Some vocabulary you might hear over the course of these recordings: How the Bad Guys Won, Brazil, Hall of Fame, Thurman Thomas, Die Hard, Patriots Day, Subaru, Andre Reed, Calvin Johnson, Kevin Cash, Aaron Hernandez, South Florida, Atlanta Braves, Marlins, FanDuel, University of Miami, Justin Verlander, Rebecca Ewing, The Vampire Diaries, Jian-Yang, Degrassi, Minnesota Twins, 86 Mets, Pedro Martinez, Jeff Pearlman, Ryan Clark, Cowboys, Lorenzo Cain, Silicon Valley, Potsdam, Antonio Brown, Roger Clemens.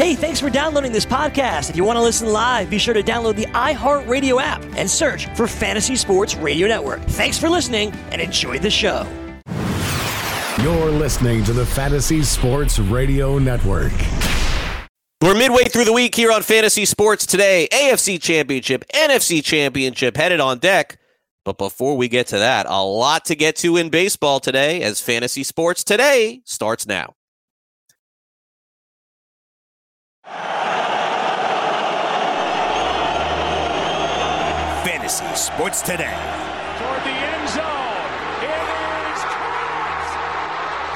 Hey, thanks for downloading this podcast. If you want to listen live, be sure to download the iHeartRadio app and search for Fantasy Sports Radio Network. Thanks for listening and enjoy the show. You're listening to the Fantasy Sports Radio Network. We're midway through the week here on Fantasy Sports Today. AFC Championship, NFC Championship headed on deck. But before we get to that, a lot to get to in baseball today as Fantasy Sports Today starts now. Fantasy Sports Today. Toward the end zone. It is caught.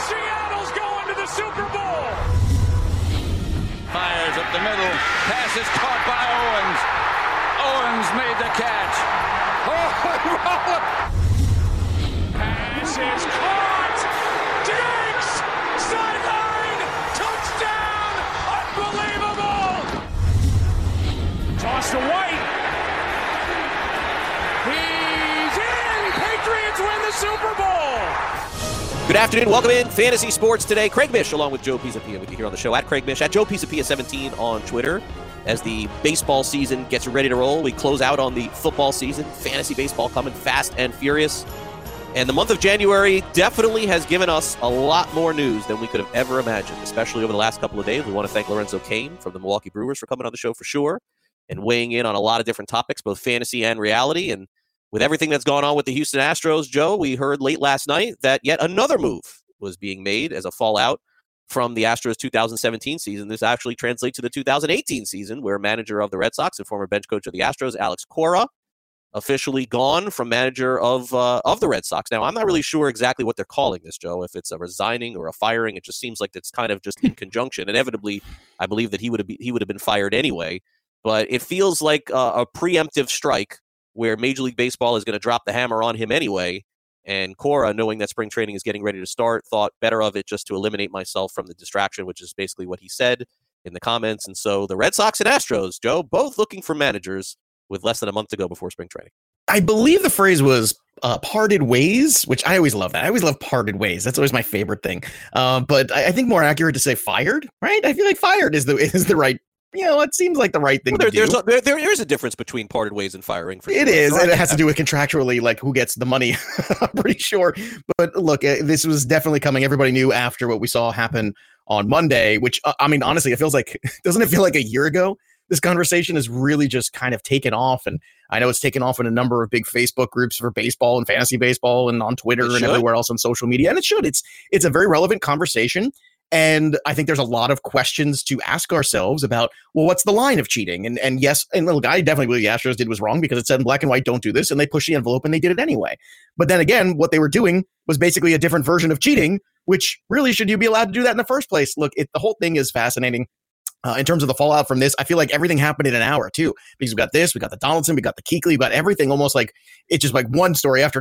Seattle's going to the Super Bowl. Fires up the middle. Pass is caught by Owens. Owens made the catch. Oh, pass is caught. Diggs. Sideline. Touchdown. Unbelievable. Toss to White. Win the Super Bowl. Good afternoon. Welcome in Fantasy Sports Today. Craig Mish along with Joe Pisapia with you here on the show at Craig Mish, at Joe Pisapia 17 on Twitter. As the baseball season gets ready to roll, we close out on the football season. Fantasy baseball coming fast and furious. And the month of January definitely has given us a lot more news than we could have ever imagined, especially over the last couple of days. We want to thank Lorenzo Cain from the Milwaukee Brewers for coming on the show for sure and weighing in on a lot of different topics, both fantasy and reality. And with everything that's gone on with the Houston Astros, Joe, we heard late last night that yet another move was being made as a fallout from the Astros 2017 season. This actually translates to the 2018 season, where manager of the Red Sox and former bench coach of the Astros, Alex Cora, officially gone from manager of the Red Sox. Now, I'm not really sure exactly what they're calling this, Joe, if it's a resigning or a firing. It just seems like it's kind of just in conjunction. Inevitably, I believe that he would have been fired anyway, but it feels like a preemptive strike where Major League Baseball is going to drop the hammer on him anyway. And Cora, knowing that spring training is getting ready to start, thought better of it just to eliminate myself from the distraction, which is basically what he said in the comments. And so the Red Sox and Astros, Joe, both looking for managers with less than a month to go before spring training. I believe the phrase was parted ways, which I always love that. I always love parted ways. That's always my favorite thing. But I think more accurate to say fired, right? I feel like fired is the right. You know, it seems like the right thing to do. There is a difference between parted ways and firing. For sure. It is. And it has to do with contractually, like who gets the money, I'm pretty sure. But look, this was definitely coming. Everybody knew after what we saw happen on Monday, which, I mean, honestly, doesn't it feel like a year ago? This conversation is really just kind of taken off. And I know it's taken off in a number of big Facebook groups for baseball and fantasy baseball and on Twitter and everywhere else on social media. And it should. It's a very relevant conversation. And I think there's a lot of questions to ask ourselves about, well, what's the line of cheating? And yes, and look, I definitely believe the Astros did was wrong because it said in black and white, don't do this. And they pushed the envelope and they did it anyway. But then again, what they were doing was basically a different version of cheating, which really should you be allowed to do that in the first place? Look, the whole thing is fascinating. In terms of the fallout from this, I feel like everything happened in an hour, too, because we got this, we got the Donaldson, we got the Kuechly, we got everything almost like it's just like one story after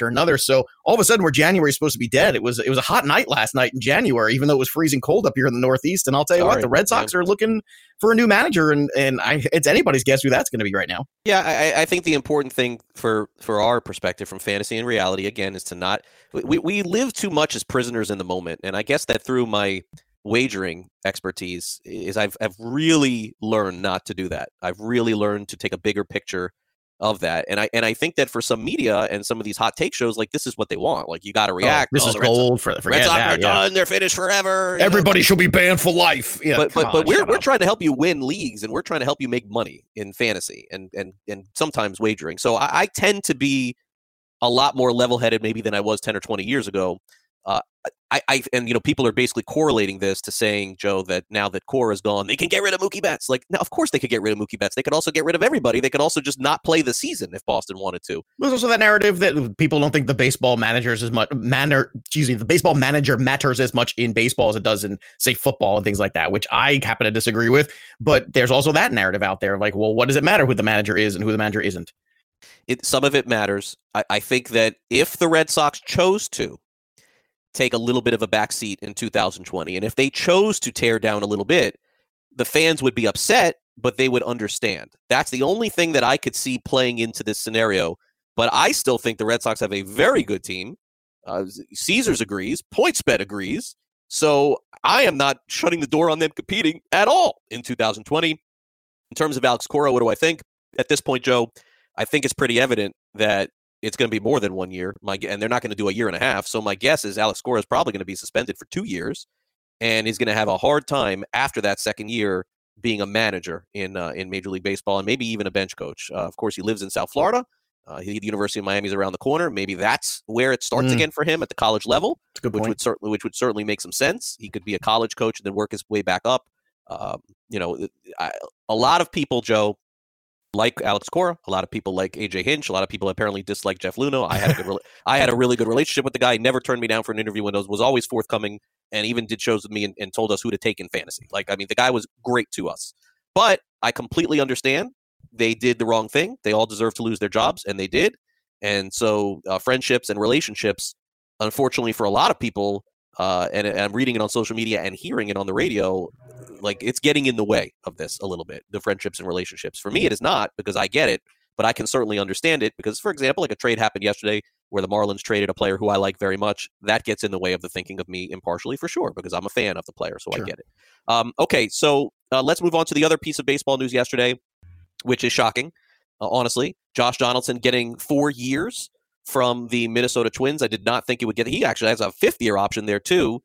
another. So all of a sudden, January is supposed to be dead. It was a hot night last night in January, even though it was freezing cold up here in the Northeast. And I'll tell you what, the Red Sox are looking for a new manager, and it's anybody's guess who that's going to be right now. Yeah, I think the important thing for our perspective from fantasy and reality, again, is to not – we live too much as prisoners in the moment. And I guess that through my – wagering expertise is I've really learned not to do that. I've really learned to take a bigger picture of that. And I think that for some media and some of these hot take shows, like this is what they want. Like you got to react. Oh, this is gold for the Red Sox are done. They're finished forever. Everybody should be banned for life. Yeah, but we're trying to help you win leagues and we're trying to help you make money in fantasy and sometimes wagering. So I tend to be a lot more level-headed maybe than I was 10 or 20 years ago. And you know, people are basically correlating this to saying, Joe, that now that Cora is gone, they can get rid of Mookie Betts. Like, now, of course they could get rid of Mookie Betts. They could also get rid of everybody. They could also just not play the season if Boston wanted to. There's also that narrative that people don't think the baseball managers as much the baseball manager matters as much in baseball as it does in, say, football and things like that, which I happen to disagree with. But there's also that narrative out there, like, well, what does it matter who the manager is and who the manager isn't? Some of it matters. I think that if the Red Sox chose to take a little bit of a backseat in 2020. And if they chose to tear down a little bit, the fans would be upset, but they would understand. That's the only thing that I could see playing into this scenario. But I still think the Red Sox have a very good team. Caesars agrees. Points Bet agrees. So I am not shutting the door on them competing at all in 2020. In terms of Alex Cora, what do I think? At this point, Joe, I think it's pretty evident that it's going to be more than 1 year, and they're not going to do a year and a half. So my guess is Alex Cora is probably going to be suspended for 2 years, and he's going to have a hard time after that second year being a manager in Major League Baseball and maybe even a bench coach. Of course, he lives in South Florida. The University of Miami is around the corner. Maybe that's where it starts again for him at the college level, which would certainly make some sense. He could be a college coach and then work his way back up. A lot of people, Joe, like Alex Cora. A lot of people like AJ Hinch. A lot of people apparently dislike Jeff Luno. I had a really good relationship with the guy. He never turned me down for an interview and was always forthcoming and even did shows with me and told us who to take in fantasy. The guy was great to us. But I completely understand. They did the wrong thing. They all deserve to lose their jobs, and they did. And so friendships and relationships, unfortunately for a lot of people, and I'm reading it on social media and hearing it on the radio, it's getting in the way of this a little bit, the friendships and relationships. For me, it is not, because I get it, but I can certainly understand it because, for example, a trade happened yesterday where the Marlins traded a player who I like very much. That gets in the way of the thinking of me impartially, for sure, because I'm a fan of the player, so sure. I get it. Okay, so let's move on to the other piece of baseball news yesterday, which is shocking, honestly. Josh Donaldson getting 4 years from the Minnesota Twins. I did not think he would get it. He actually has a fifth-year option there, too.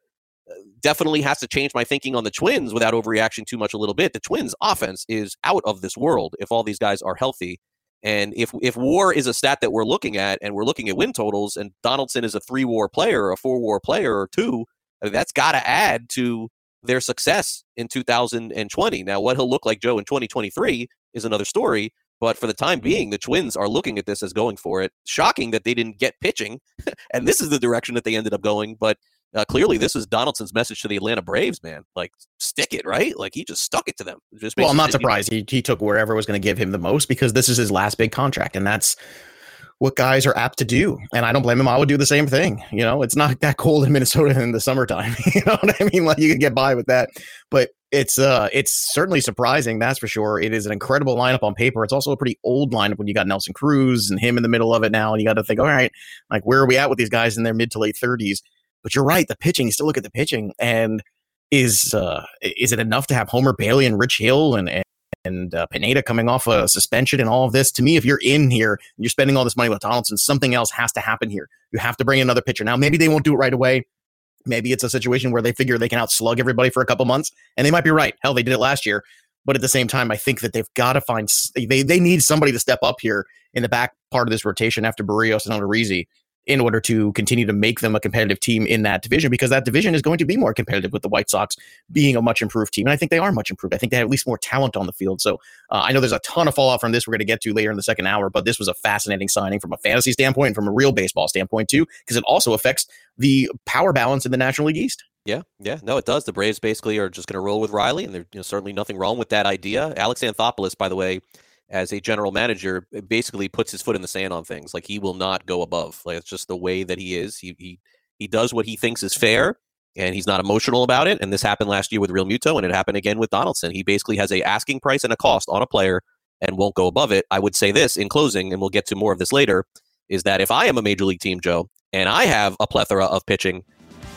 Definitely has to change my thinking on the Twins without overreacting too much a little bit. The Twins' offense is out of this world if all these guys are healthy. And if WAR is a stat that we're looking at, and we're looking at win totals, and Donaldson is a 3-WAR player, a 4-WAR player, or two, that's got to add to their success in 2020. Now, what he'll look like, Joe, in 2023 is another story, but for the time being, the Twins are looking at this as going for it. Shocking that they didn't get pitching, and this is the direction that they ended up going, but clearly this is Donaldson's message to the Atlanta Braves, man. Stick it, right? He just stuck it to them. It just I'm not surprised. He took wherever was going to give him the most, because this is his last big contract, and that's what guys are apt to do. And I don't blame him. I would do the same thing. It's not that cold in Minnesota in the summertime. You know what I mean? You can get by with that. But it's certainly surprising, that's for sure. It is an incredible lineup on paper. It's also a pretty old lineup when you got Nelson Cruz and him in the middle of it now. And you got to think, all right, where are we at with these guys in their mid to late 30s? But you're right, the pitching, you still look at the pitching. And is it enough to have Homer Bailey and Rich Hill and Pineda coming off a suspension and all of this? To me, if you're in here and you're spending all this money with Donaldson, something else has to happen here. You have to bring another pitcher. Now, maybe they won't do it right away. Maybe it's a situation where they figure they can outslug everybody for a couple months, and they might be right. Hell, they did it last year. But at the same time, I think that they've got to find they need somebody to step up here in the back part of this rotation after Berríos and Odorizzi in order to continue to make them a competitive team in that division, because that division is going to be more competitive with the White Sox being a much improved team. And I think they are much improved. I think they have at least more talent on the field. So I know there's a ton of fallout from this we're going to get to later in the second hour, but this was a fascinating signing from a fantasy standpoint and from a real baseball standpoint too, because it also affects the power balance in the National League East. Yeah. No, it does. The Braves basically are just going to roll with Riley, and there's certainly nothing wrong with that idea. Alex Anthopoulos, by the way, as a general manager, basically puts his foot in the sand on things. He will not go above. It's just the way that he is. He does what he thinks is fair, and he's not emotional about it. And this happened last year with Real Muto, and it happened again with Donaldson. He basically has a asking price and a cost on a player and won't go above it. I would say this in closing, and we'll get to more of this later, is that if I am a major league team, Joe, and I have a plethora of pitching,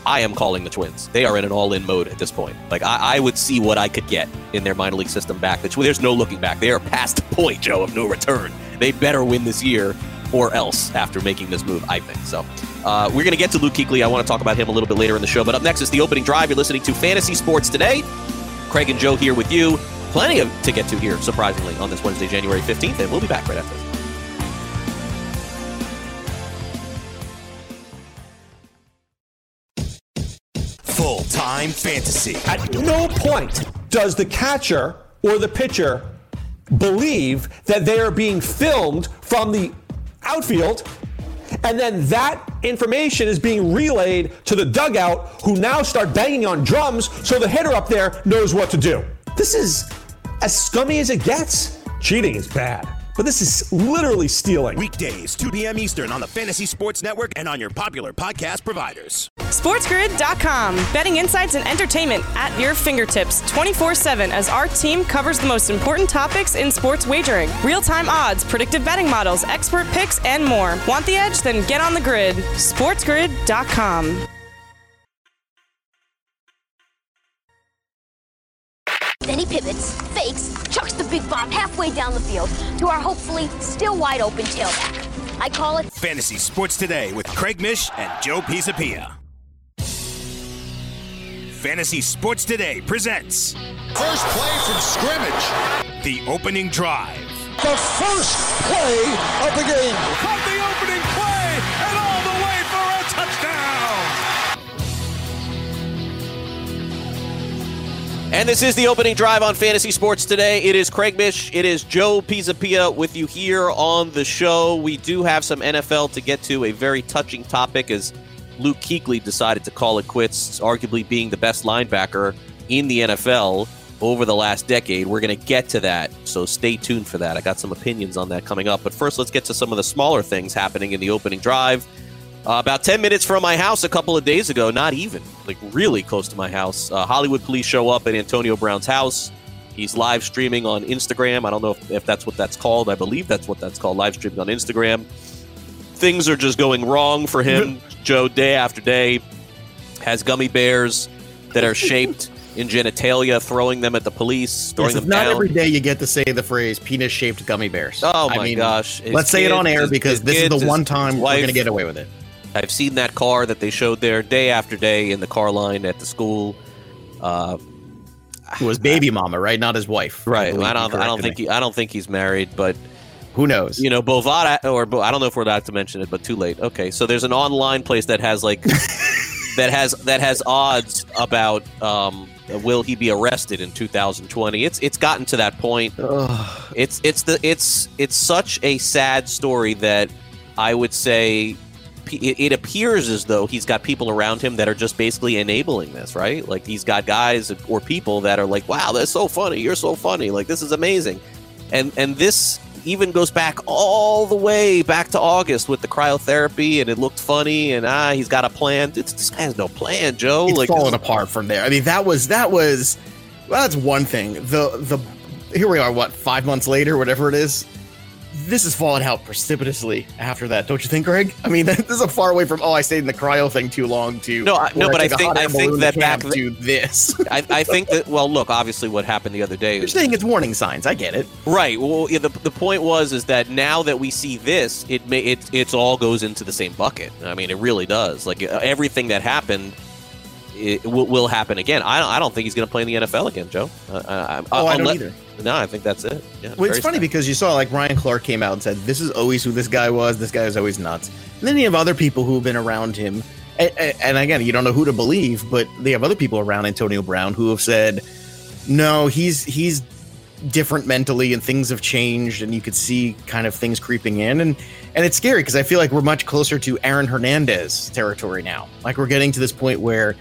I am calling the Twins. They are in an all-in mode at this point. I would see what I could get in their minor league system back. There's no looking back. They are past the point, Joe, of no return. They better win this year or else after making this move, I think. So we're going to get to Luke Kuechly. I want to talk about him a little bit later in the show. But up next is the opening drive. You're listening to Fantasy Sports Today. Craig and Joe here with you. Plenty to get to here, surprisingly, on this Wednesday, January 15th. And we'll be back right after this. Full-time fantasy. At no point does the catcher or the pitcher believe that they are being filmed from the outfield, and then that information is being relayed to the dugout, who now start banging on drums so the hitter up there knows what to do. This is as scummy as it gets. Cheating is bad, but this is literally stealing. Weekdays, 2 p.m. Eastern on the Fantasy Sports Network and on your popular podcast providers. SportsGrid.com. Betting insights and entertainment at your fingertips 24/7 as our team covers the most important topics in sports wagering. Real-time odds, predictive betting models, expert picks, and more. Want the edge? Then get on the grid. SportsGrid.com. Then he pivots, fakes, chucks the big bomb halfway down the field to our hopefully still wide open tailback. I call it Fantasy Sports Today with Craig Mish and Joe Pisapia. Fantasy Sports Today presents first play from scrimmage. The opening drive. The first play of the game. From the opening play and all the way for a touchdown. And this is the opening drive on Fantasy Sports Today. It is Craig Mish. It is Joe Pisapia with you here on the show. We do have some NFL to get to, a very touching topic as Luke Kuechly decided to call it quits, arguably being the best linebacker in the NFL over the last decade. We're going to get to that, so stay tuned for that. I got some opinions on that coming up. But first, let's get to some of the smaller things happening in the opening drive. About 10 minutes from my house a couple of days ago, not even, like really close to my house, Hollywood police show up at Antonio Brown's house. He's live streaming on Instagram. I don't know if that's what that's called. I believe that's what that's called, live streaming on Instagram. Things are just going wrong for him, Joe, day after day. Has gummy bears that are shaped in genitalia, throwing them at the police, throwing them down. Not every day you get to say the phrase penis-shaped gummy bears. Oh, my gosh. Let's say it on air because this is the one time we're going to get away with it. I've seen that car that they showed there day after day in the car line at the school. It was baby mama, right? Not his wife. Right. I don't think he's married, but who knows? You know, Bovada, or I don't know if we're allowed to mention it, but too late. Okay, so there's an online place that has like that has odds about will he be arrested in 2020? It's gotten to that point. Ugh. It's such a sad story that I would say it appears as though he's got people around him that are just basically enabling this, right? Like he's got guys or people that are like, "Wow, that's so funny. You're so funny. Like this is amazing," and this even goes back all the way back to August with the cryotherapy, and it looked funny, and he's got a plan. This guy has no plan, Joe. It's like falling apart from there. I mean, that was well, that's one thing. The here we are, what, 5 months later, whatever it is. This has fallen out precipitously after that, don't you think, Greg? I mean, this is a far away from I stayed in the cryo thing too long to I think that back to this. I think that look, obviously what happened the other day. You're saying it's warning signs. I get it. Right. Well, yeah, the point was is that now that we see this, it all goes into the same bucket. I mean, it really does. Like everything that happened. It will happen again. I don't think he's going to play in the NFL again, Joe. I don't either. No, I think that's it. Yeah, well, it's funny because you saw like Ryan Clark came out and said, this is always who this guy was. This guy is always nuts. And then you have other people who have been around him. And again, you don't know who to believe, but they have other people around Antonio Brown who have said, no, he's different mentally and things have changed. And you could see kind of things creeping in. And it's scary because I feel like we're much closer to Aaron Hernandez territory now. Like we're getting to this point where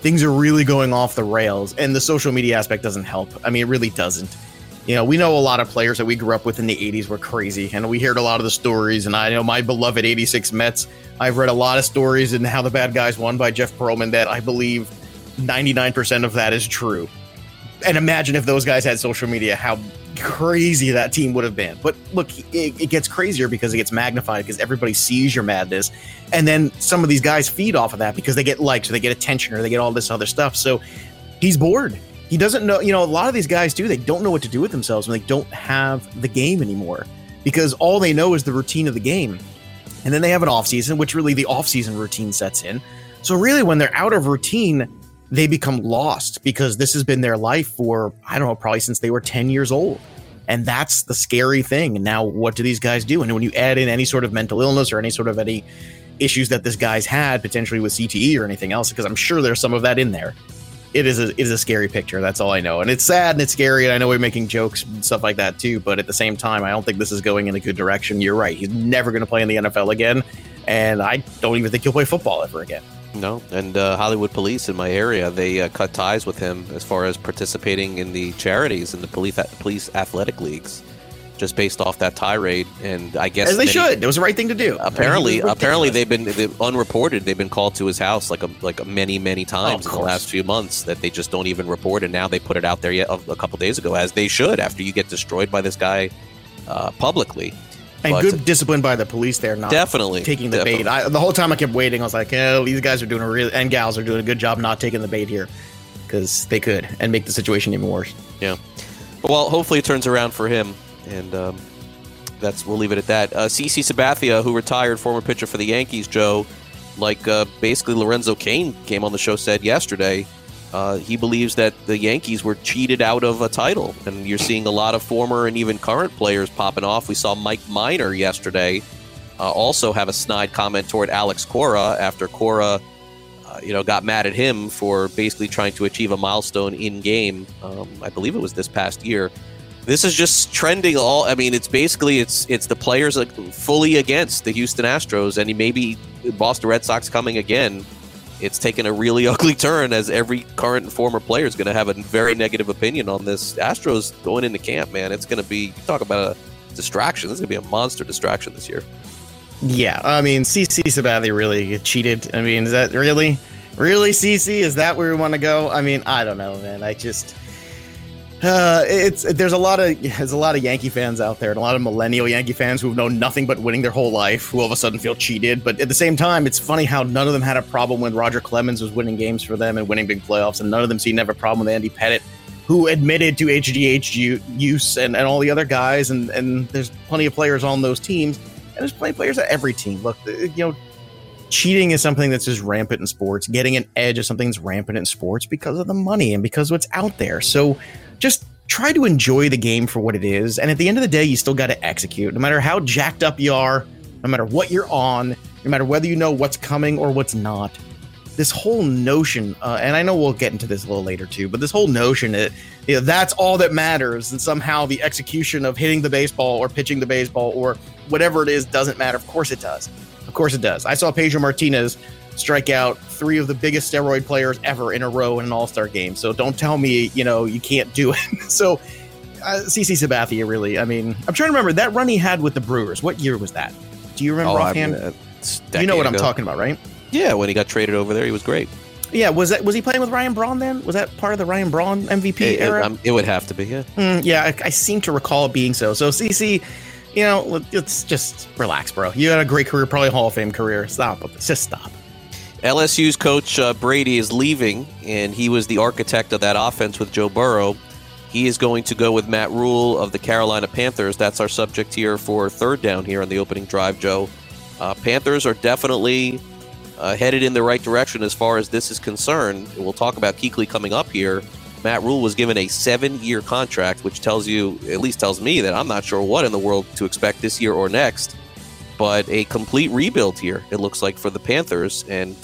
things are really going off the rails, and the social media aspect doesn't help. I mean, it really doesn't. You know, we know a lot of players that we grew up with in the 80s were crazy, and we heard a lot of the stories, and I know my beloved 86 Mets, I've read a lot of stories and how the bad guys won by Jeff Pearlman that I believe 99% of that is true. And imagine if those guys had social media, how crazy that team would have been. But look, it gets crazier because it gets magnified because everybody sees your madness. And then some of these guys feed off of that because they get likes or they get attention or they get all this other stuff. So he's bored. He doesn't know. You know, a lot of these guys do. They don't know what to do with themselves and they don't have the game anymore because all they know is the routine of the game. And then they have an off season, which really the off season routine sets in. So really, when they're out of routine, they become lost because this has been their life for, I don't know, probably since they were 10 years old. And that's the scary thing. And now what do these guys do? And when you add in any sort of mental illness or any sort of any issues that this guy's had potentially with CTE or anything else, because I'm sure there's some of that in there. It is a scary picture. That's all I know. And it's sad and it's scary. And I know we're making jokes and stuff like that too. But at the same time, I don't think this is going in a good direction. You're right. He's never going to play in the NFL again. And I don't even think he'll play football ever again. No, and Hollywood police in my area, they cut ties with him as far as participating in the charities and the police athletic leagues, just based off that tirade. And I guess as they should. It was the right thing to do. Apparently, they've been unreported. They've been called to his house like many times in the last few months that they just don't even report. And now they put it out there a couple days ago, as they should. After you get destroyed by this guy publicly. And good discipline by the police there, not definitely taking the bait. The whole time I kept waiting, I was like, these guys are doing a real, and gals are doing a good job not taking the bait here. because they could and make the situation even worse. Yeah. Well, hopefully it turns around for him, and we'll leave it at that. CC Sabathia, who retired, former pitcher for the Yankees, Joe, basically Lorenzo Cain came on the show, said yesterday, he believes that the Yankees were cheated out of a title, and you're seeing a lot of former and even current players popping off. We saw Mike Minor yesterday also have a snide comment toward Alex Cora after Cora got mad at him for basically trying to achieve a milestone in game. I believe it was this past year. This is just trending all. I mean, it's the players fully against the Houston Astros, and maybe Boston Red Sox coming again. It's taken a really ugly turn, as every current and former player is going to have a very negative opinion on this. Astros going into camp, man, it's going to be, talk about a distraction. This is going to be a monster distraction this year. Yeah, I mean, CC Sabathia really cheated. I mean, is that really CC? Is that where we want to go? I mean, I don't know, man. I just there's a lot of Yankee fans out there, and a lot of millennial Yankee fans who've known nothing but winning their whole life, who all of a sudden feel cheated. But at the same time, it's funny how none of them had a problem when Roger Clemens was winning games for them and winning big playoffs, and none of them seemed to have a problem with Andy Pettitte, who admitted to HGH use and all the other guys, and there's plenty of players on those teams. And there's plenty of players at every team. Look, cheating is something that's just rampant in sports. Getting an edge is something that's rampant in sports because of the money and because of what's out there. So just try to enjoy the game for what it is. And at the end of the day, you still got to execute. No matter how jacked up you are, no matter what you're on, no matter whether you know what's coming or what's not, this whole notion, and I know we'll get into this a little later too, but this whole notion that that's all that matters, and somehow the execution of hitting the baseball or pitching the baseball or whatever it is doesn't matter. Of course it does. Of course it does. I saw Pedro Martinez strike out three of the biggest steroid players ever in a row in an all-star game. So don't tell me, you can't do it. So CC Sabathia, really, I mean, I'm trying to remember that run he had with the Brewers. What year was that? Do you remember offhand? You know what I'm talking about, right? Yeah, when he got traded over there, he was great. Yeah, was he playing with Ryan Braun then? Was that part of the Ryan Braun MVP era? It would have to be, yeah. I seem to recall it being so. So, CC, let's just relax, bro. You had a great career, probably Hall of Fame career. Stop. Just stop. LSU's coach Brady is leaving, and he was the architect of that offense with Joe Burrow. He is going to go with Matt Rule of the Carolina Panthers. That's our subject here for third down here on the opening drive, Joe. Panthers are definitely headed in the right direction as far as this is concerned. We'll talk about Kuechly coming up here. Matt Rule was given a 7-year contract, which tells me that I'm not sure what in the world to expect this year or next, but a complete rebuild here, it looks like, for the Panthers. And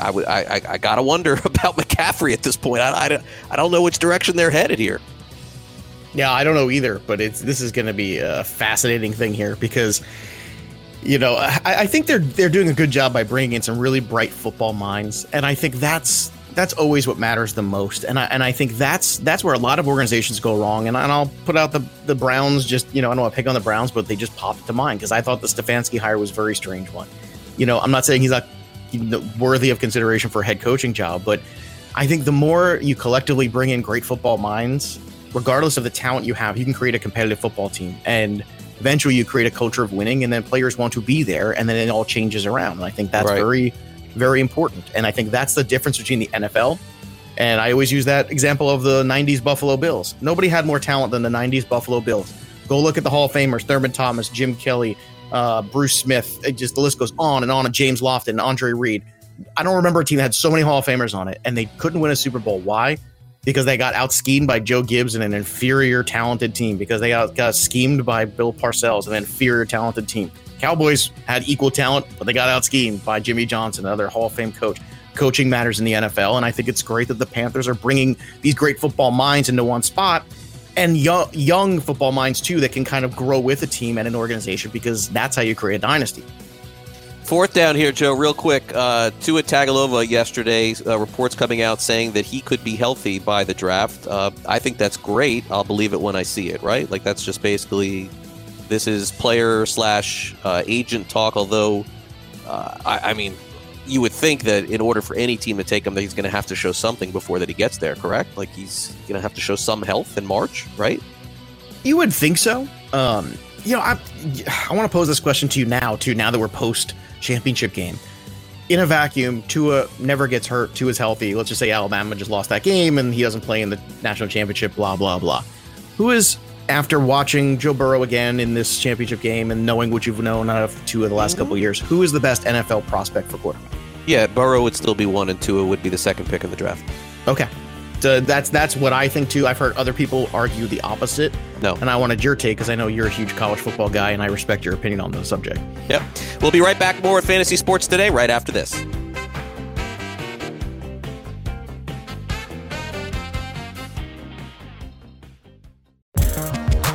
I gotta wonder about McCaffrey at this point. I don't know which direction they're headed here. Yeah, I don't know either, but this is going to be a fascinating thing here because I think they're doing a good job by bringing in some really bright football minds, and I think that's always what matters the most. And I think that's where a lot of organizations go wrong. And I'll put out the Browns. Just I don't want to pick on the Browns, but they just popped to mind because I thought the Stefanski hire was a very strange one. I'm not saying he's not worthy of consideration for a head coaching job, but I think the more you collectively bring in great football minds, regardless of the talent you have, you can create a competitive football team. And eventually you create a culture of winning, and then players want to be there, and then it all changes around. And I think that's very, very important. And I think that's the difference between the NFL. And I always use that example of the 90s Buffalo Bills. Nobody had more talent than the 90s Buffalo Bills. Go look at the Hall of Famers, Thurman Thomas, Jim Kelly, Bruce Smith. The list goes on, and James Lofton, and Andre Reed. I don't remember a team that had so many Hall of Famers on it, and they couldn't win a Super Bowl. Why? Because they got out-schemed by Joe Gibbs and an inferior talented team. Because they got schemed by Bill Parcells and an inferior talented team. Cowboys had equal talent, but they got out-schemed by Jimmy Johnson, another Hall of Fame coach. Coaching matters in the NFL, and I think it's great that the Panthers are bringing these great football minds into one spot, and young football minds, too, that can kind of grow with a team and an organization, because that's how you create a dynasty. Fourth down here, Joe, real quick. Tua Tagovailoa yesterday, reports coming out saying that he could be healthy by the draft. I think that's great. I'll believe it when I see it, right? That's just basically, this is player/agent talk, although, I mean, you would think that in order for any team to take him, that he's going to have to show something before that he gets there, correct? He's going to have to show some health in March, right? You would think so. I want to pose this question to you now that we're post-championship game. in a vacuum, Tua never gets hurt. Tua's healthy. Let's just say Alabama just lost that game and he doesn't play in the national championship, blah, blah, blah. Who is, after watching Joe Burrow again in this championship game and knowing what you've known out of Tua the last couple of years, who is the best NFL prospect for quarterback? Yeah, Burrow would still be one and Tua would be the second pick in the draft. Okay. So that's what I think, too. I've heard other people argue the opposite. No. And I wanted your take because I know you're a huge college football guy and I respect your opinion on the subject. Yep. We'll be right back. More with Fantasy Sports Today right after this.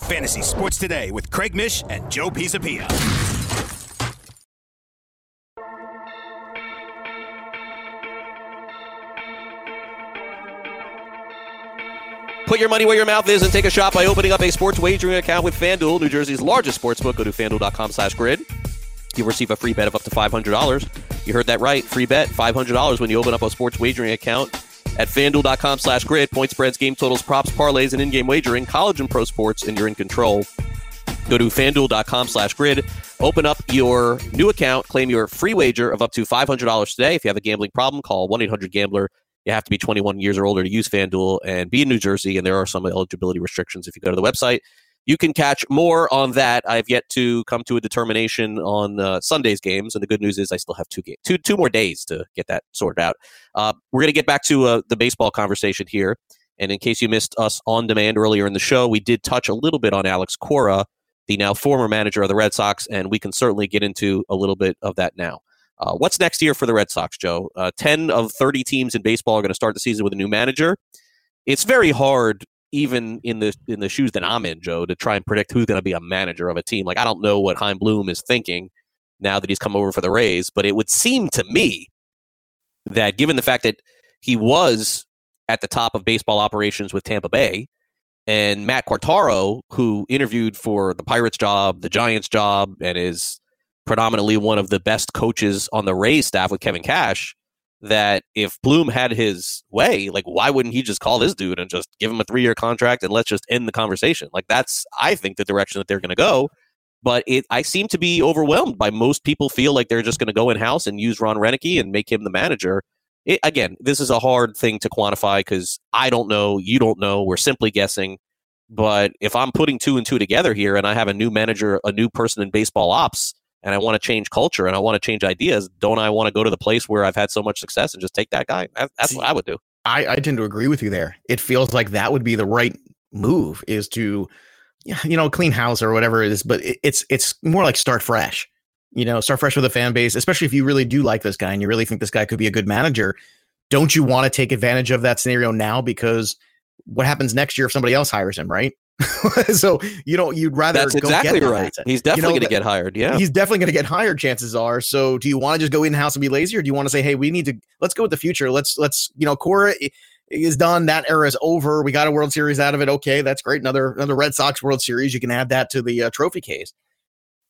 Fantasy Sports Today with Craig Mish and Joe Pisapia. Put your money where your mouth is and take a shot by opening up a sports wagering account with FanDuel, New Jersey's largest sportsbook. Go to FanDuel.com/grid. You'll receive a free bet of up to $500. You heard that right. Free bet, $500 when you open up a sports wagering account at FanDuel.com/grid. Point spreads, game totals, props, parlays, and in-game wagering, college and pro sports, and you're in control. Go to FanDuel.com/grid. Open up your new account. Claim your free wager of up to $500 today. If you have a gambling problem, call 1-800-GAMBLER. You have to be 21 years or older to use FanDuel and be in New Jersey, and there are some eligibility restrictions. If you go to the website, you can catch more on that. I've yet to come to a determination on Sunday's games, and the good news is I still have two more days to get that sorted out. We're going to get back to the baseball conversation here, and in case you missed us on demand earlier in the show, we did touch a little bit on Alex Cora, the now former manager of the Red Sox, and we can certainly get into a little bit of that now. What's next year for the Red Sox, Joe? 10 of 30 teams in baseball are going to start the season with a new manager. It's very hard, even in the shoes that I'm in, Joe, to try and predict who's going to be a manager of a team. Like, I don't know what Heim Bloom is thinking now that he's come over for the Rays, but it would seem to me that given the fact that he was at the top of baseball operations with Tampa Bay, and Matt Quartaro, who interviewed for the Pirates job, the Giants job, and is predominantly one of the best coaches on the Rays staff with Kevin Cash, that if Bloom had his way, like, why wouldn't he just call this dude and just give him a 3-year contract and let's just end the conversation? Like, that's, I think, the direction that they're going to go. But I seem to be overwhelmed by most people feel like they're just going to go in-house and use Ron Renneke and make him the manager. Again, this is a hard thing to quantify because I don't know, you don't know, we're simply guessing. But if I'm putting 2 and 2 together here and I have a new manager, a new person in baseball ops, and I want to change culture and I want to change ideas, don't I want to go to the place where I've had so much success and just take that guy? That's what I would do. I tend to agree with you there. It feels like that would be the right move, is to, you know, clean house or whatever it is, but it's more like start fresh, you know, start fresh with a fan base, especially if you really do like this guy and you really think this guy could be a good manager. Don't you want to take advantage of that scenario now? Because what happens next year if somebody else hires him, right? So you'd rather that's go exactly get right. He's definitely going to get hired. Yeah, he's definitely going to get hired. Chances are. So, do you want to just go in house and be lazy, or do you want to say, "Hey, we need to let's go with the future. Let's Cora is done. That era is over. We got a World Series out of it. Okay, that's great. Another Red Sox World Series. You can add that to the trophy case."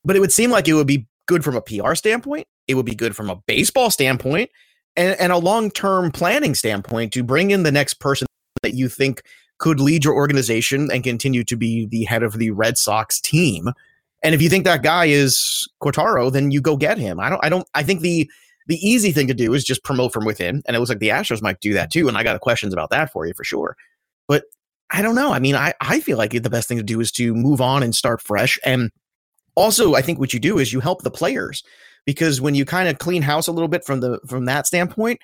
But it would seem like it would be good from a PR standpoint. It would be good from a baseball standpoint and a long term planning standpoint to bring in the next person that you think could lead your organization and continue to be the head of the Red Sox team. And if you think that guy is Quartaro, then you go get him. I think the easy thing to do is just promote from within. And it looks like the Astros might do that too. And I got questions about that for you for sure. But I don't know. I mean, I feel like the best thing to do is to move on and start fresh. And also, I think what you do is you help the players, because when you kind of clean house a little bit from that standpoint,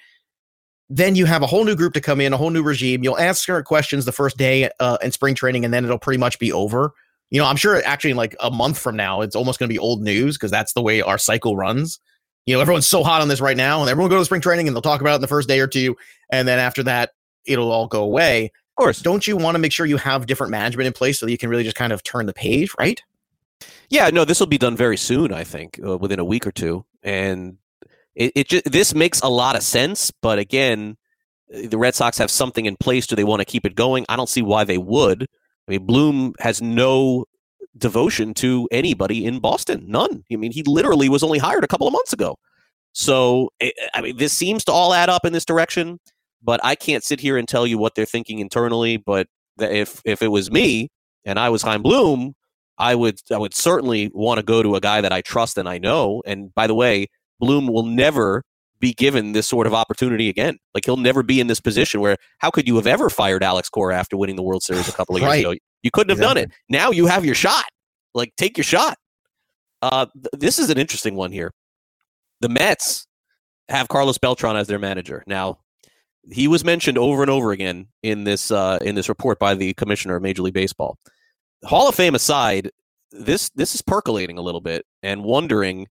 then you have a whole new group to come in, a whole new regime. You'll answer questions the first day in spring training, and then it'll pretty much be over. You know, I'm sure actually in like a month from now, it's almost going to be old news, because that's the way our cycle runs. You know, everyone's so hot on this right now, and everyone go to spring training and they'll talk about it in the first day or two. And then after that, it'll all go away. Of course. Don't you want to make sure you have different management in place so that you can really just kind of turn the page, right? Yeah, no, this will be done very soon, I think, within a week or two. And this makes a lot of sense. But again, the Red Sox have something in place. Do they want to keep it going? I don't see why they would. I mean, Bloom has no devotion to anybody in Boston. None. I mean, he literally was only hired a couple of months ago. So, I mean, this seems to all add up in this direction, but I can't sit here and tell you what they're thinking internally. But if it was me and I was Chaim Bloom, I would certainly want to go to a guy that I trust and I know. And by the way, Bloom will never be given this sort of opportunity again. Like, he'll never be in this position where, how could you have ever fired Alex Cora after winning the World Series a couple of years ago? You couldn't have done it. Now you have your shot. Like, take your shot. This is an interesting one here. The Mets have Carlos Beltran as their manager. Now, he was mentioned over and over again in this report by the commissioner of Major League Baseball. Hall of Fame aside, this is percolating a little bit and wondering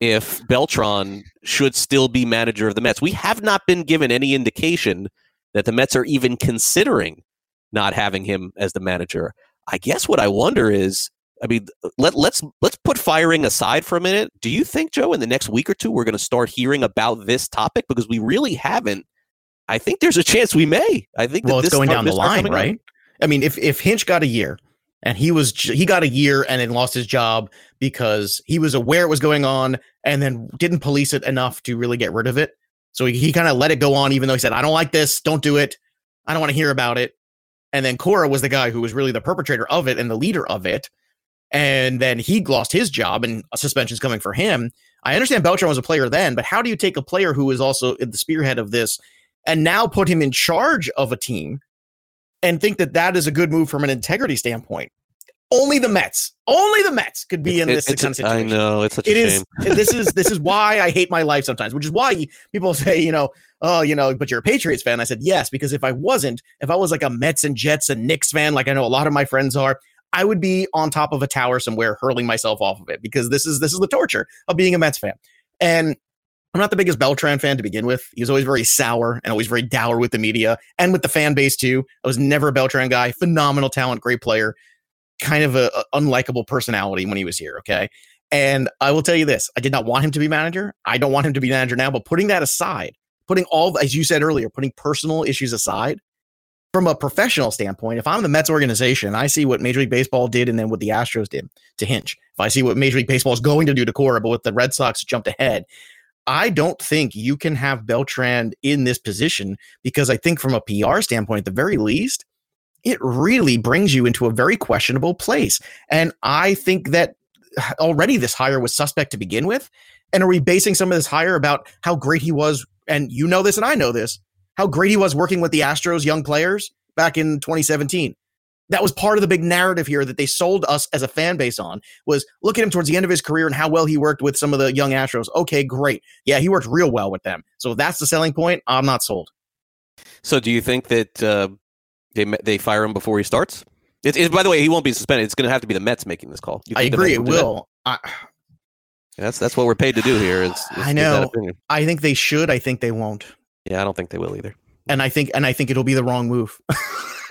if Beltran should still be manager of the Mets. We have not been given any indication that the Mets are even considering not having him as the manager. I guess what I wonder is, I mean, let's put firing aside for a minute. Do you think, Joe, in the next week or two, we're going to start hearing about this topic? Because we really haven't. I think there's a chance we may. I think that it's going down the line, right? I mean, if Hinch got a year, and he got a year and then lost his job because he was aware it was going on and then didn't police it enough to really get rid of it. So he kind of let it go on, even though he said, I don't like this. Don't do it. I don't want to hear about it. And then Cora was the guy who was really the perpetrator of it and the leader of it. And then he lost his job and a suspension's coming for him. I understand Beltran was a player then, but how do you take a player who is also the spearhead of this and now put him in charge of a team and think that is a good move from an integrity standpoint? Only the Mets could be in this kind of situation. I know, it's such a shame. This is why I hate my life sometimes, which is why people say, but you're a Patriots fan. I said, yes, because if I wasn't, if I was like a Mets and Jets and Knicks fan, like I know a lot of my friends are, I would be on top of a tower somewhere hurling myself off of it, because this is the torture of being a Mets fan. And I'm not the biggest Beltran fan to begin with. He was always very sour and always very dour with the media and with the fan base too. I was never a Beltran guy. Phenomenal talent, great player, kind of a unlikable personality when he was here. Okay. And I will tell you this, I did not want him to be manager. I don't want him to be manager now, but putting that aside, as you said earlier, putting personal issues aside, from a professional standpoint, if I'm the Mets organization, I see what Major League Baseball did and then what the Astros did to Hinch. If I see what Major League Baseball is going to do to Cora, but what the Red Sox jumped ahead, I don't think you can have Beltran in this position, because I think from a PR standpoint, at the very least, it really brings you into a very questionable place. And I think that already this hire was suspect to begin with. And are we basing some of this hire about how great he was? And you know this, and I know this, how great he was working with the Astros young players back in 2017. That was part of the big narrative here that they sold us as a fan base on, was look at him towards the end of his career and how well he worked with some of the young Astros. Okay, great. Yeah, he worked real well with them. So if that's the selling point, I'm not sold. So do you think that they fire him before he starts? By the way, he won't be suspended. It's going to have to be the Mets making this call. I agree, it will. That's what we're paid to do here. I know. I think they should. I think they won't. Yeah, I don't think they will either. And I think it'll be the wrong move.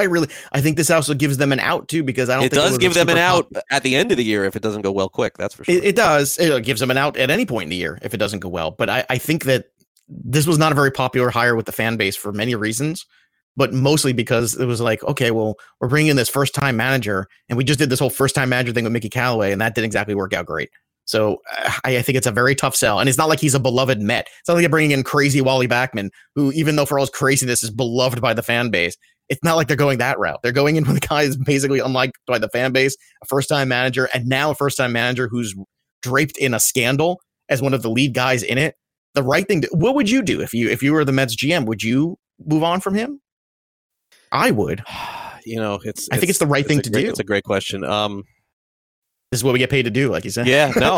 I think this also gives them an out too, because I don't think it does give them an out at the end of the year if it doesn't go well quick. That's for sure. It does. It gives them an out at any point in the year if it doesn't go well. But I think that this was not a very popular hire with the fan base for many reasons, but mostly because it was like, okay, well, we're bringing in this first time manager, and we just did this whole first time manager thing with Mickey Callaway, and that didn't exactly work out great. So I think it's a very tough sell. And it's not like he's a beloved Met. It's not like you're bringing in crazy Wally Backman, who, even though for all his craziness, is beloved by the fan base. It's not like they're going that route. They're going in with a guy who's basically unliked by the fan base, a first-time manager, and now a first-time manager who's draped in a scandal as one of the lead guys in it. The right thing to, what would you do if you were the Mets GM? Would you move on from him? I would. I think it's the right thing to do. It's a great question. This is what we get paid to do, like you said. Yeah, no.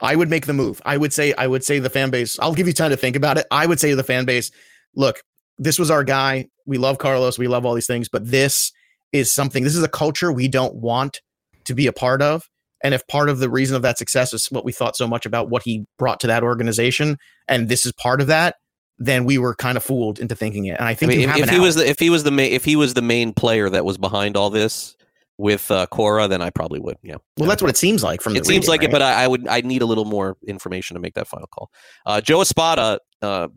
I would make the move. I would say the fan base, I'll give you time to think about it. I would say to the fan base, look, this was our guy. We love Carlos. We love all these things. But this is a culture we don't want to be a part of. And if part of the reason of that success is what we thought so much about what he brought to that organization, and this is part of that, then we were kind of fooled into thinking it. And I think if he was the main player that was behind all this, with Cora, then I probably would. Yeah. Well, that's what it seems like from the reading, seems like, right? It, but I'd need a little more information to make that final call. Joe Espada,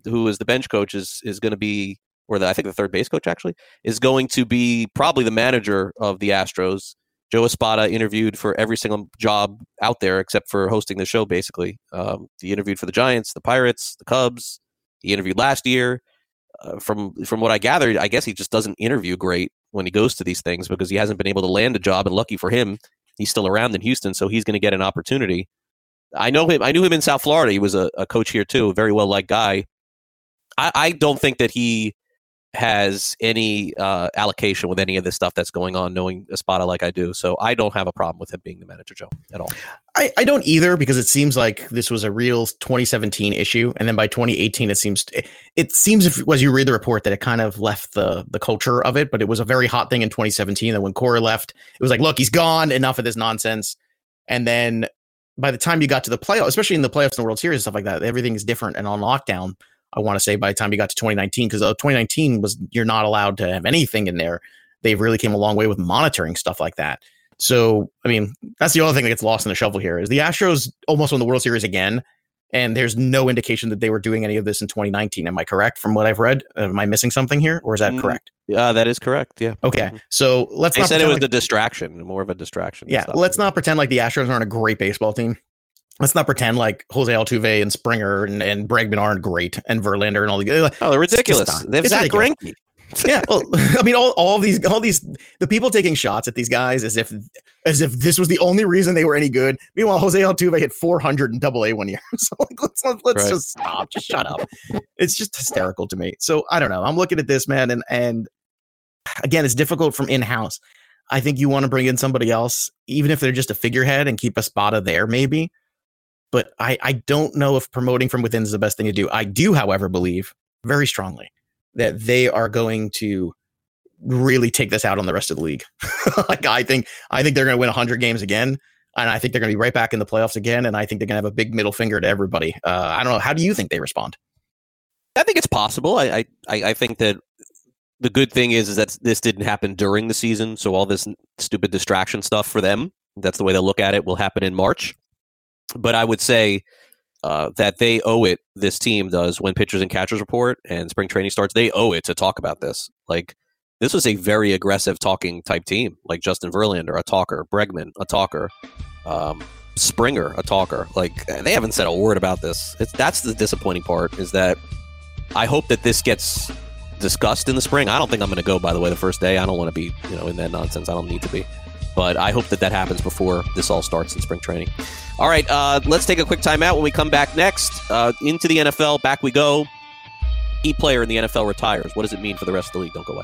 who is the bench coach, is going to be, or I think the third base coach actually, is going to be probably the manager of the Astros. Joe Espada interviewed for every single job out there except for hosting the show, basically. He interviewed for the Giants, the Pirates, the Cubs. He interviewed last year. From what I gathered, I guess he just doesn't interview great when he goes to these things because he hasn't been able to land a job. And lucky for him, he's still around in Houston, so he's going to get an opportunity. I know him. I knew him in South Florida. He was a coach here, too, a very well-liked guy. I don't think that he has any allocation with any of this stuff that's going on, knowing Espada like I do. So I don't have a problem with him being the manager, Joe, at all. I don't either, because it seems like this was a real 2017 issue. And then by 2018, it seems if, as you read the report, that it kind of left the culture of it, but it was a very hot thing in 2017. And when Cora left, it was like, look, he's gone, enough of this nonsense. And then by the time you got to the playoffs, especially in the playoffs and the World Series and stuff like that, everything is different and on lockdown. I want to say by the time you got to 2019, because 2019 was, you're not allowed to have anything in there. They've really came a long way with monitoring stuff like that. So, I mean, that's the other thing that gets lost in the shuffle here is the Astros almost won the World Series again. And there's no indication that they were doing any of this in 2019. Am I correct from what I've read? Am I missing something here, or is that correct? That is correct. Yeah. Okay. So let's not said it was the distraction, more of a distraction. Yeah. Let's not pretend like the Astros aren't a great baseball team. Let's not pretend like Jose Altuve and Springer and Bregman aren't great, and Verlander and all the they're ridiculous. They've Zach Greinke. Yeah, well, I mean, all these the people taking shots at these guys as if this was the only reason they were any good. Meanwhile, Jose Altuve hit 400 in Double A one year. So like, let's right. Just stop, just shut up. It's just hysterical to me. So I don't know. I'm looking at this, man, and again, it's difficult from in house. I think you want to bring in somebody else, even if they're just a figurehead, and keep Espada there, maybe. But I don't know if promoting from within is the best thing to do. I do, however, believe very strongly that they are going to really take this out on the rest of the league. Like I think they're going to win 100 games again, and I think they're going to be right back in the playoffs again, and I think they're going to have a big middle finger to everybody. I don't know. How do you think they respond? I think it's possible. I think that the good thing is that this didn't happen during the season, so all this stupid distraction stuff for them, that's the way they look at it, will happen in March. But I would say that they owe it, this team does, when pitchers and catchers report and spring training starts, they owe it to talk about this. Like, this was a very aggressive talking type team, like Justin Verlander, a talker, Bregman, a talker, Springer, a talker. Like, they haven't said a word about this. That's the disappointing part, is that I hope that this gets discussed in the spring. I don't think I'm going to go, by the way, the first day. I don't want to be in that nonsense. I don't need to be. But I hope that happens before this all starts in spring training. All right, let's take a quick timeout. When we come back next, into the NFL, back we go. Key player in the NFL retires. What does it mean for the rest of the league? Don't go away.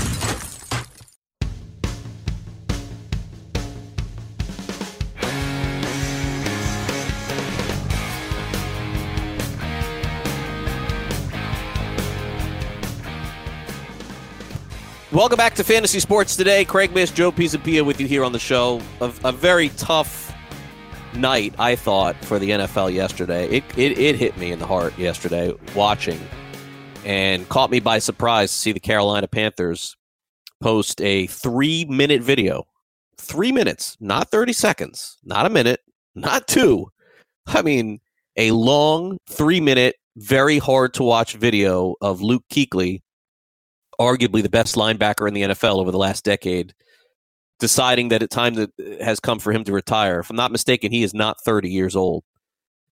Welcome back to Fantasy Sports Today. Craig Mish, Joe Pisapia with you here on the show. A very tough night, I thought, for the NFL yesterday. It hit me in the heart yesterday watching, and caught me by surprise to see the Carolina Panthers post a 3-minute video. 3 minutes, not 30 seconds, not a minute, not two. I mean, a long 3-minute, very hard to watch video of Luke Kuechly, arguably the best linebacker in the NFL over the last decade, deciding that at times it has come for him to retire. If I'm not mistaken, he is not 30 years old.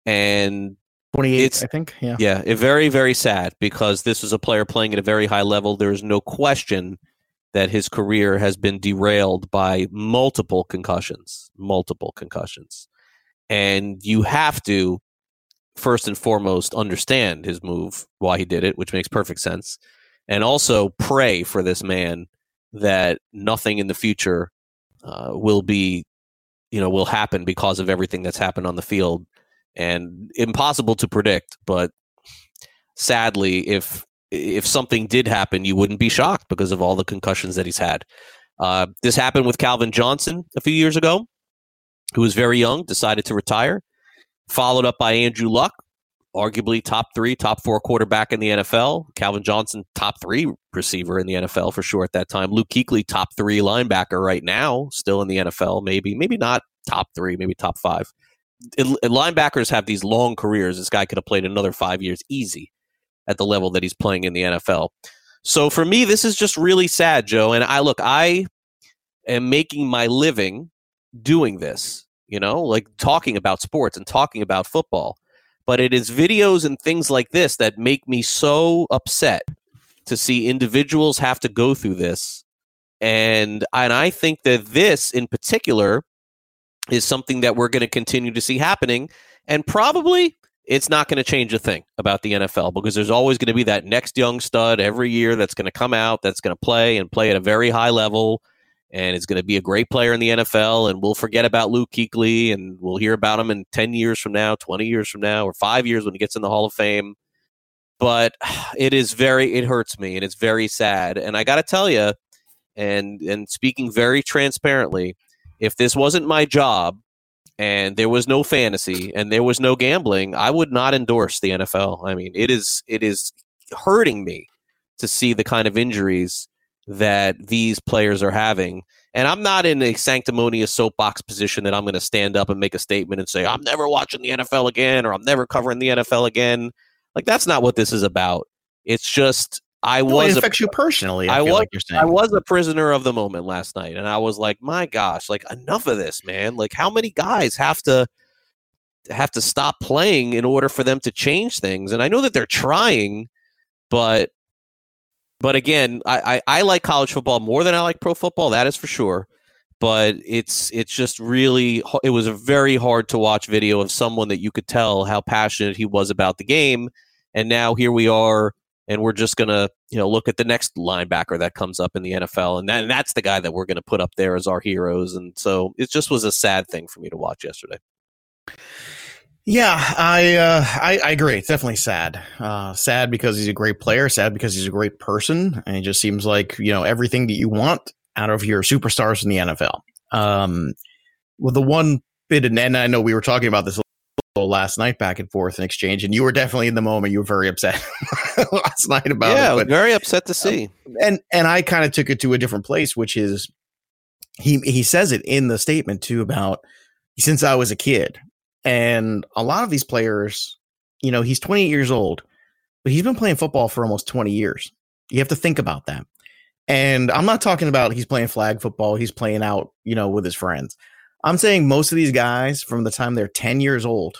And 28, I think. Yeah. Yeah. Very, very sad, because this was a player playing at a very high level. There is no question that his career has been derailed by multiple concussions. And you have to, first and foremost, understand his move, why he did it, which makes perfect sense. And also pray for this man that nothing in the future will be you know, will happen because of everything that's happened on the field, and impossible to predict. But sadly, if something did happen, you wouldn't be shocked because of all the concussions that he's had. This happened with Calvin Johnson a few years ago, who was very young, decided to retire, followed up by Andrew Luck, arguably top three, top four quarterback in the NFL. Calvin Johnson, top three receiver in the NFL for sure at that time. Luke Kuechly, top three linebacker right now, still in the NFL, maybe not top three, maybe top five. Linebackers have these long careers. This guy could have played another 5 years easy at the level that he's playing in the NFL. So for me, this is just really sad, Joe. And I am making my living doing this, you know, like talking about sports and talking about football. But it is videos and things like this that make me so upset to see individuals have to go through this. And I think that this in particular is something that we're going to continue to see happening. And probably it's not going to change a thing about the NFL, because there's always going to be that next young stud every year that's going to come out, that's going to play at a very high level. And it's going to be a great player in the NFL, and we'll forget about Luke Kuechly, and we'll hear about him in 10 years from now, 20 years from now, or 5 years when he gets in the Hall of Fame. But it hurts me, and it's very sad. And I got to tell you, and speaking very transparently, if this wasn't my job and there was no fantasy and there was no gambling, I would not endorse the NFL. I mean, it is hurting me to see the kind of injuries that these players are having. And I'm not in a sanctimonious soapbox position that I'm going to stand up and make a statement and say, I'm never watching the NFL again, or I'm never covering the NFL again. Like, that's not what this is about. It's just, it affects you personally. I was a prisoner of the moment last night. And I was like, my gosh, like, enough of this, man. Like, how many guys have to stop playing in order for them to change things? And I know that they're trying, but again, I like college football more than I like pro football. That is for sure. But it's just really, it was a very hard to watch video of someone that you could tell how passionate he was about the game. And now here we are, and we're just going to, you know, look at the next linebacker that comes up in the NFL. And that's the guy that we're going to put up there as our heroes. And so it just was a sad thing for me to watch yesterday. Yeah, I agree. It's definitely sad. Sad because he's a great player. Sad because he's a great person. And it just seems like, you know, everything that you want out of your superstars in the NFL. Well, the one bit, and I know we were talking about this last night back and forth in exchange, and you were definitely in the moment. You were very upset last night about it. Yeah, but, very upset to see. And I kind of took it to a different place, which is he says it in the statement too about since I was a kid. And a lot of these players, you know, he's 28 years old, but he's been playing football for almost 20 years. You have to think about that. And I'm not talking about he's playing flag football. He's playing out, you know, with his friends. I'm saying most of these guys from the time they're 10 years old,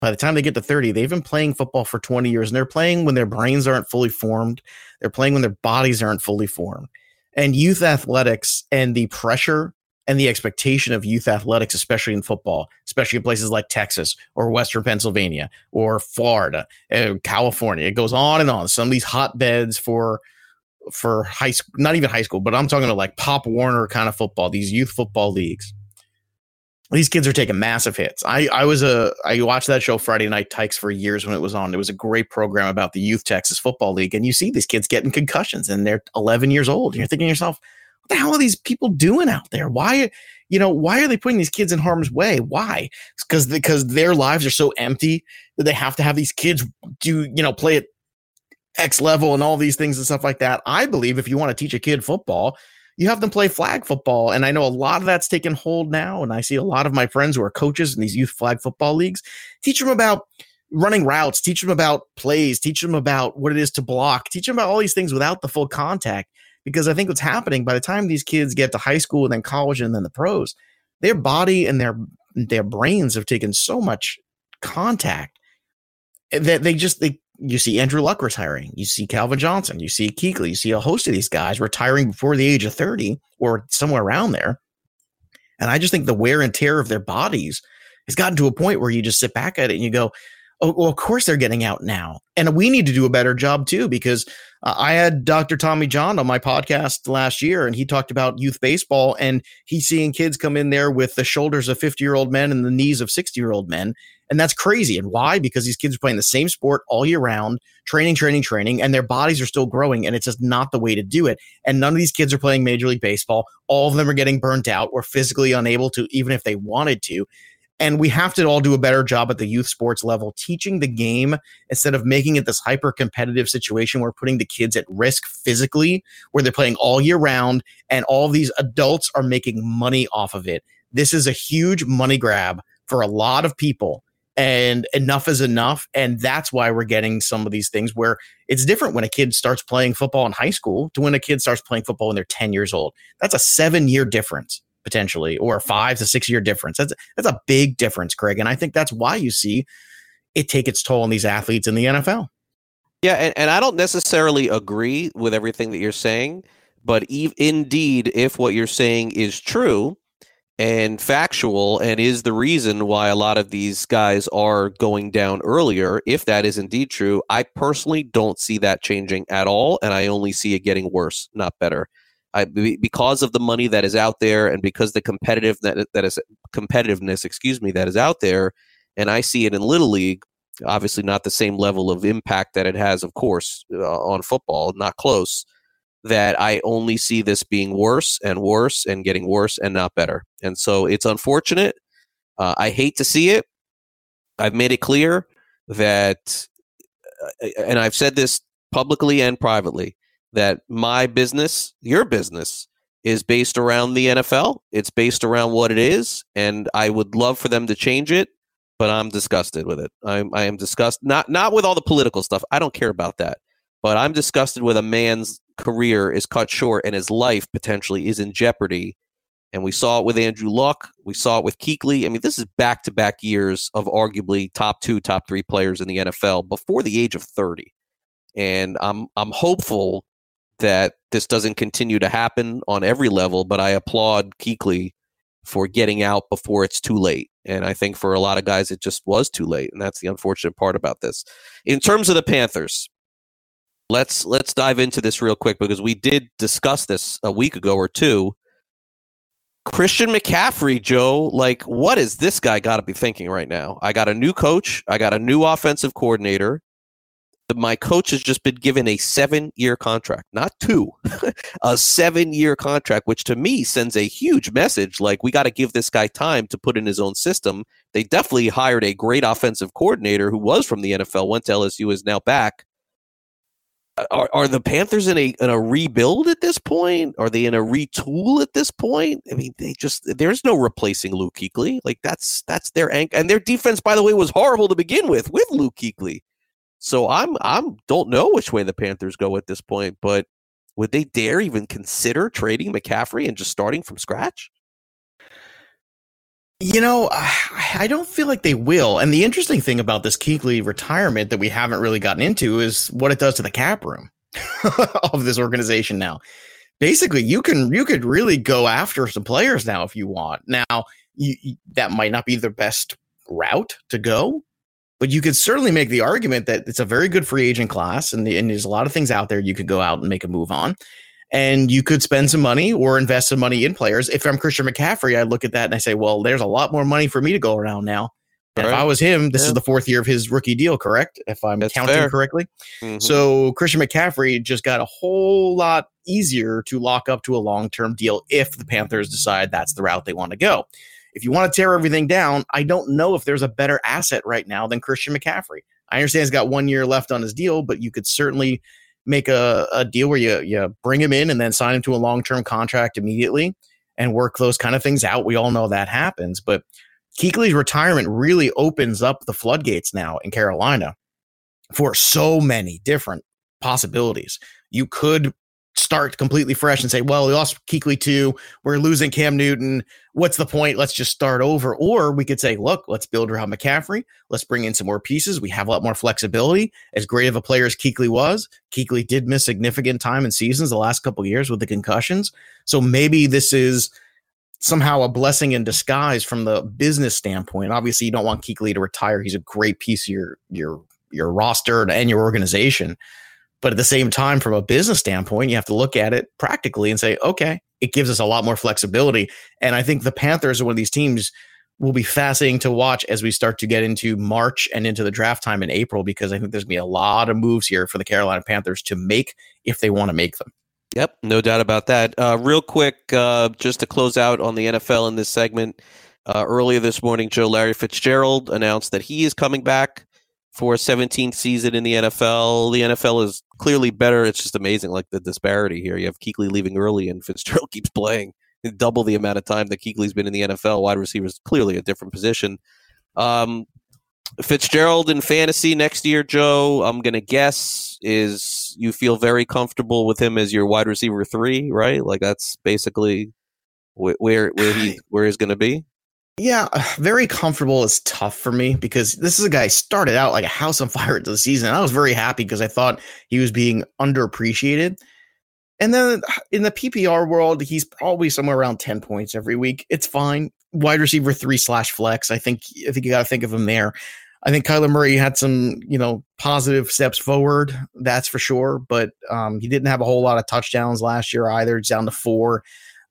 by the time they get to 30, they've been playing football for 20 years, and they're playing when their brains aren't fully formed. They're playing when their bodies aren't fully formed. And youth athletics and the pressure and the expectation of youth athletics, especially in football, especially in places like Texas or Western Pennsylvania or Florida and California. It goes on and on. Some of these hotbeds for high school, not even high school, but I'm talking about like Pop Warner kind of football, these youth football leagues. These kids are taking massive hits. I watched that show Friday Night Tykes for years when it was on. It was a great program about the Youth Texas Football League. And you see these kids getting concussions and they're 11 years old. And you're thinking to yourself, the hell are these people doing out there? Why are they putting these kids in harm's way? Why? Because their lives are so empty that they have to have these kids do, you know, play at X level and all these things and stuff like that. I believe if you want to teach a kid football, you have them play flag football. And I know a lot of that's taken hold now. And I see a lot of my friends who are coaches in these youth flag football leagues, teach them about running routes, teach them about plays, teach them about what it is to block, teach them about all these things without the full contact. Because I think what's happening by the time these kids get to high school and then college and then the pros, their body and their brains have taken so much contact that they you see Andrew Luck retiring. You see Calvin Johnson. You see Kuechly. You see a host of these guys retiring before the age of 30 or somewhere around there. And I just think the wear and tear of their bodies has gotten to a point where you just sit back at it and you go, oh, well, of course they're getting out now. And we need to do a better job too, because I had Dr. Tommy John on my podcast last year, and he talked about youth baseball, and he's seeing kids come in there with the shoulders of 50-year-old men and the knees of 60-year-old men. And that's crazy. And why? Because these kids are playing the same sport all year round, training, and their bodies are still growing. And it's just not the way to do it. And none of these kids are playing Major League Baseball. All of them are getting burnt out or physically unable to, even if they wanted to. And we have to all do a better job at the youth sports level, teaching the game instead of making it this hyper-competitive situation where we're putting the kids at risk physically, where they're playing all year round, and all these adults are making money off of it. This is a huge money grab for a lot of people, and enough is enough. And that's why we're getting some of these things where it's different when a kid starts playing football in high school to when a kid starts playing football when they're 10 years old. That's a 7-year difference, potentially, or a 5 to 6 year difference. That's a big difference, Craig. And I think that's why you see it take its toll on these athletes in the NFL. Yeah. And I don't necessarily agree with everything that you're saying, but indeed, if what you're saying is true and factual and is the reason why a lot of these guys are going down earlier, if that is indeed true, I personally don't see that changing at all. And I only see it getting worse, not better. Because of the money that is out there, and because the competitiveness, that is out there, and I see it in Little League. Obviously, not the same level of impact that it has, of course, on football. Not close. That I only see this being worse and worse and getting worse and not better. And so it's unfortunate. I hate to see it. I've made it clear that, and I've said this publicly and privately, that my business, your business, is based around the NFL. It's based around what it is, and I would love for them to change it, but I'm disgusted with it. I am disgusted, not with all the political stuff. I don't care about that, but I'm disgusted with a man's career is cut short and his life potentially is in jeopardy. And we saw it with Andrew Luck. We saw it with Kuechly. I mean, this is back-to-back years of arguably top 2, top 3 players in the NFL before the age of 30. And I'm hopeful that this doesn't continue to happen on every level, but I applaud Kuechly for getting out before it's too late. And I think for a lot of guys, it just was too late. And that's the unfortunate part about this. In terms of the Panthers, let's dive into this real quick, because we did discuss this a week ago or two. Christian McCaffrey, Joe, like, what is this guy got to be thinking right now? I got a new coach. I got a new offensive coordinator. My coach has just been given a 7-year contract, not 2, a 7-year contract, which to me sends a huge message. Like, we got to give this guy time to put in his own system. They definitely hired a great offensive coordinator who was from the NFL, went to LSU, is now back. Are the Panthers in a rebuild at this point? Are they in a retool at this point? I mean, there's no replacing Luke Kuechly. Like, that's their anchor. And their defense, by the way, was horrible to begin with Luke Kuechly. So I'm don't know which way the Panthers go at this point, but would they dare even consider trading McCaffrey and just starting from scratch? You know, I don't feel like they will. And the interesting thing about this Kuechly retirement that we haven't really gotten into is what it does to the cap room of this organization now. Basically, you could really go after some players now if you want. Now, that might not be the best route to go. But you could certainly make the argument that it's a very good free agent class, and there's a lot of things out there you could go out and make a move on. And you could spend some money or invest some money in players. If I'm Christian McCaffrey, I look at that and I say, well, there's a lot more money for me to go around now. And right. If I was him, this is the 4th year of his rookie deal, correct? If I'm counting correctly. Mm-hmm. So Christian McCaffrey just got a whole lot easier to lock up to a long-term deal if the Panthers decide that's the route they want to go. If you want to tear everything down, I don't know if there's a better asset right now than Christian McCaffrey. I understand he's got 1 year left on his deal, but you could certainly make a deal where you bring him in and then sign him to a long-term contract immediately and work those kind of things out. We all know that happens, but Kuechly's retirement really opens up the floodgates now in Carolina for so many different possibilities. You could start completely fresh and say, well, we lost Kuechly too. We're losing Cam Newton. What's the point? Let's just start over. Or we could say, look, let's build around McCaffrey. Let's bring in some more pieces. We have a lot more flexibility. As great of a player as Kuechly was, Kuechly did miss significant time in seasons the last couple of years with the concussions. So maybe this is somehow a blessing in disguise from the business standpoint. Obviously, you don't want Kuechly to retire. He's a great piece of your roster and your organization. But at the same time, from a business standpoint, you have to look at it practically and say, okay, it gives us a lot more flexibility. And I think the Panthers are one of these teams will be fascinating to watch as we start to get into March and into the draft time in April, because I think there's going to be a lot of moves here for the Carolina Panthers to make if they want to make them. Yep, no doubt about that. Real quick, just to close out on the NFL in this segment, earlier this morning, Joe Larry Fitzgerald announced that he is coming back for a 17th season in the NFL. The NFL is clearly better. It's just amazing, like the disparity here. You have Kuechly leaving early and Fitzgerald keeps playing double the amount of time that Kuechly's been in the NFL. Wide receivers, clearly a different position. Fitzgerald in fantasy next year, Joe, I'm going to guess, is you feel very comfortable with him as your wide receiver 3, right? Like that's basically where he's going to be. Yeah, very comfortable is tough for me because this is a guy started out like a house on fire into the season. I was very happy because I thought he was being underappreciated. And then in the PPR world, he's probably somewhere around 10 points every week. It's fine. Wide receiver 3/flex. I think you got to think of him there. I think Kyler Murray had some, positive steps forward. That's for sure. But he didn't have a whole lot of touchdowns last year either. It's down to 4.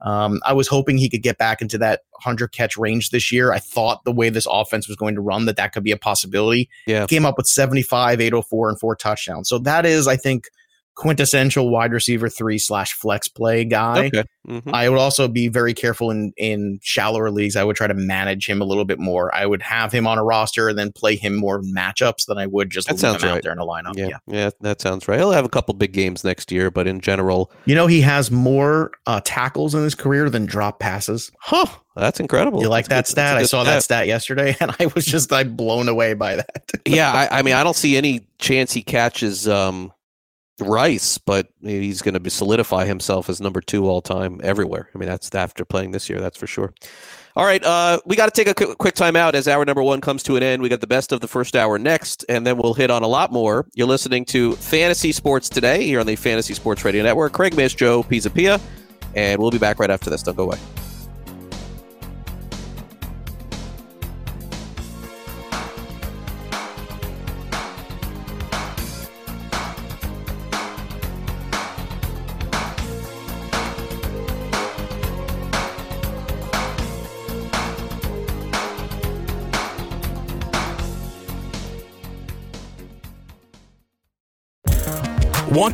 I was hoping he could get back into that 100-catch range this year. I thought the way this offense was going to run, that could be a possibility. Yeah. He came up with 75, 804, and 4 touchdowns. So that is, I think, quintessential wide receiver 3/flex play guy. Okay. Mm-hmm. I would also be very careful in shallower leagues. I would try to manage him a little bit more. I would have him on a roster and then play him more matchups than I would just leave him out there in a lineup. Yeah, that sounds right. He'll have a couple big games next year, but in general, he has more tackles in his career than drop passes. Huh. That's incredible. You like that stat? I saw that stat yesterday, and I was just blown away by that. Yeah, I mean, I don't see any chance he catches Rice, but he's going to solidify himself as number 2 all time everywhere. I mean, that's after playing this year, that's for sure. All right, we got to take a quick time out as hour number 1 comes to an end. We got the best of the first hour next, and then we'll hit on a lot more. You're listening to Fantasy Sports Today here on the Fantasy Sports Radio Network. Craig Mish, Joe Pisapia, and we'll be back right after this. Don't go away. Want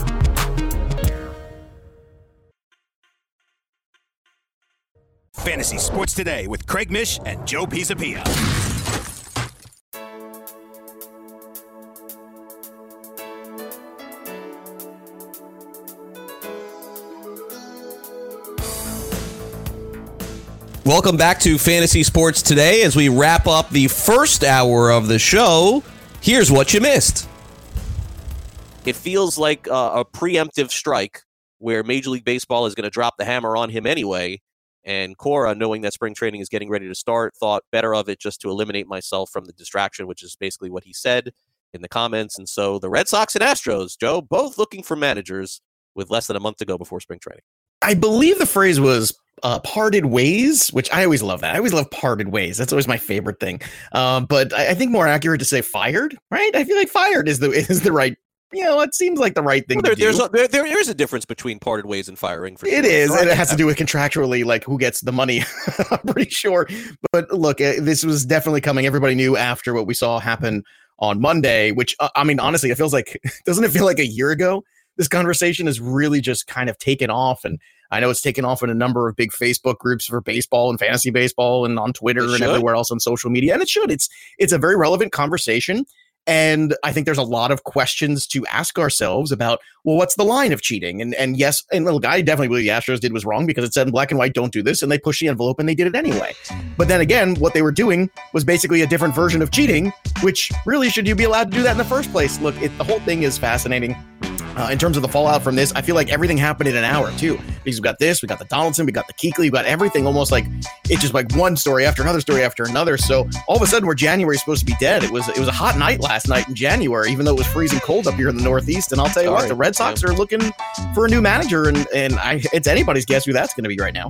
Fantasy Sports Today with Craig Mish and Joe Pisapia. Welcome back to Fantasy Sports Today as we wrap up the first hour of the show. Here's what you missed. It feels like a preemptive strike where Major League Baseball is going to drop the hammer on him anyway. And Cora, knowing that spring training is getting ready to start, thought better of it just to eliminate myself from the distraction, which is basically what he said in the comments. And so the Red Sox and Astros, Joe, both looking for managers with less than a month to go before spring training. I believe the phrase was parted ways, which I always love that. I always love parted ways. That's always my favorite thing. But I think more accurate to say fired, right? I feel like fired is the right. It seems like the right thing to do. There is a difference between parted ways and firing. For sure. It is. And it has to do with contractually, like who gets the money. I'm pretty sure. But look, this was definitely coming. Everybody knew after what we saw happen on Monday, which honestly, doesn't it feel like a year ago? This conversation is really just kind of taken off. And I know it's taken off in a number of big Facebook groups for baseball and fantasy baseball and on Twitter and everywhere else on social media. And it should. It's a very relevant conversation. And I think there's a lot of questions to ask ourselves about, well, what's the line of cheating? And yes, and little guy, definitely what the Astros did was wrong because it said in black and white, don't do this. And they pushed the envelope and they did it anyway. But then again, what they were doing was basically a different version of cheating, which really should you be allowed to do that in the first place? Look, the whole thing is fascinating. In terms of the fallout from this, I feel like everything happened in an hour, too. Because we got this, we got the Donaldson, we got the Kuechly, we got everything almost like it's just like one story after another. So all of a sudden, we're January supposed to be dead. It was a hot night last night in January, even though it was freezing cold up here in the Northeast. And I'll tell you what, the Red Sox are looking for a new manager, and it's anybody's guess who that's going to be right now.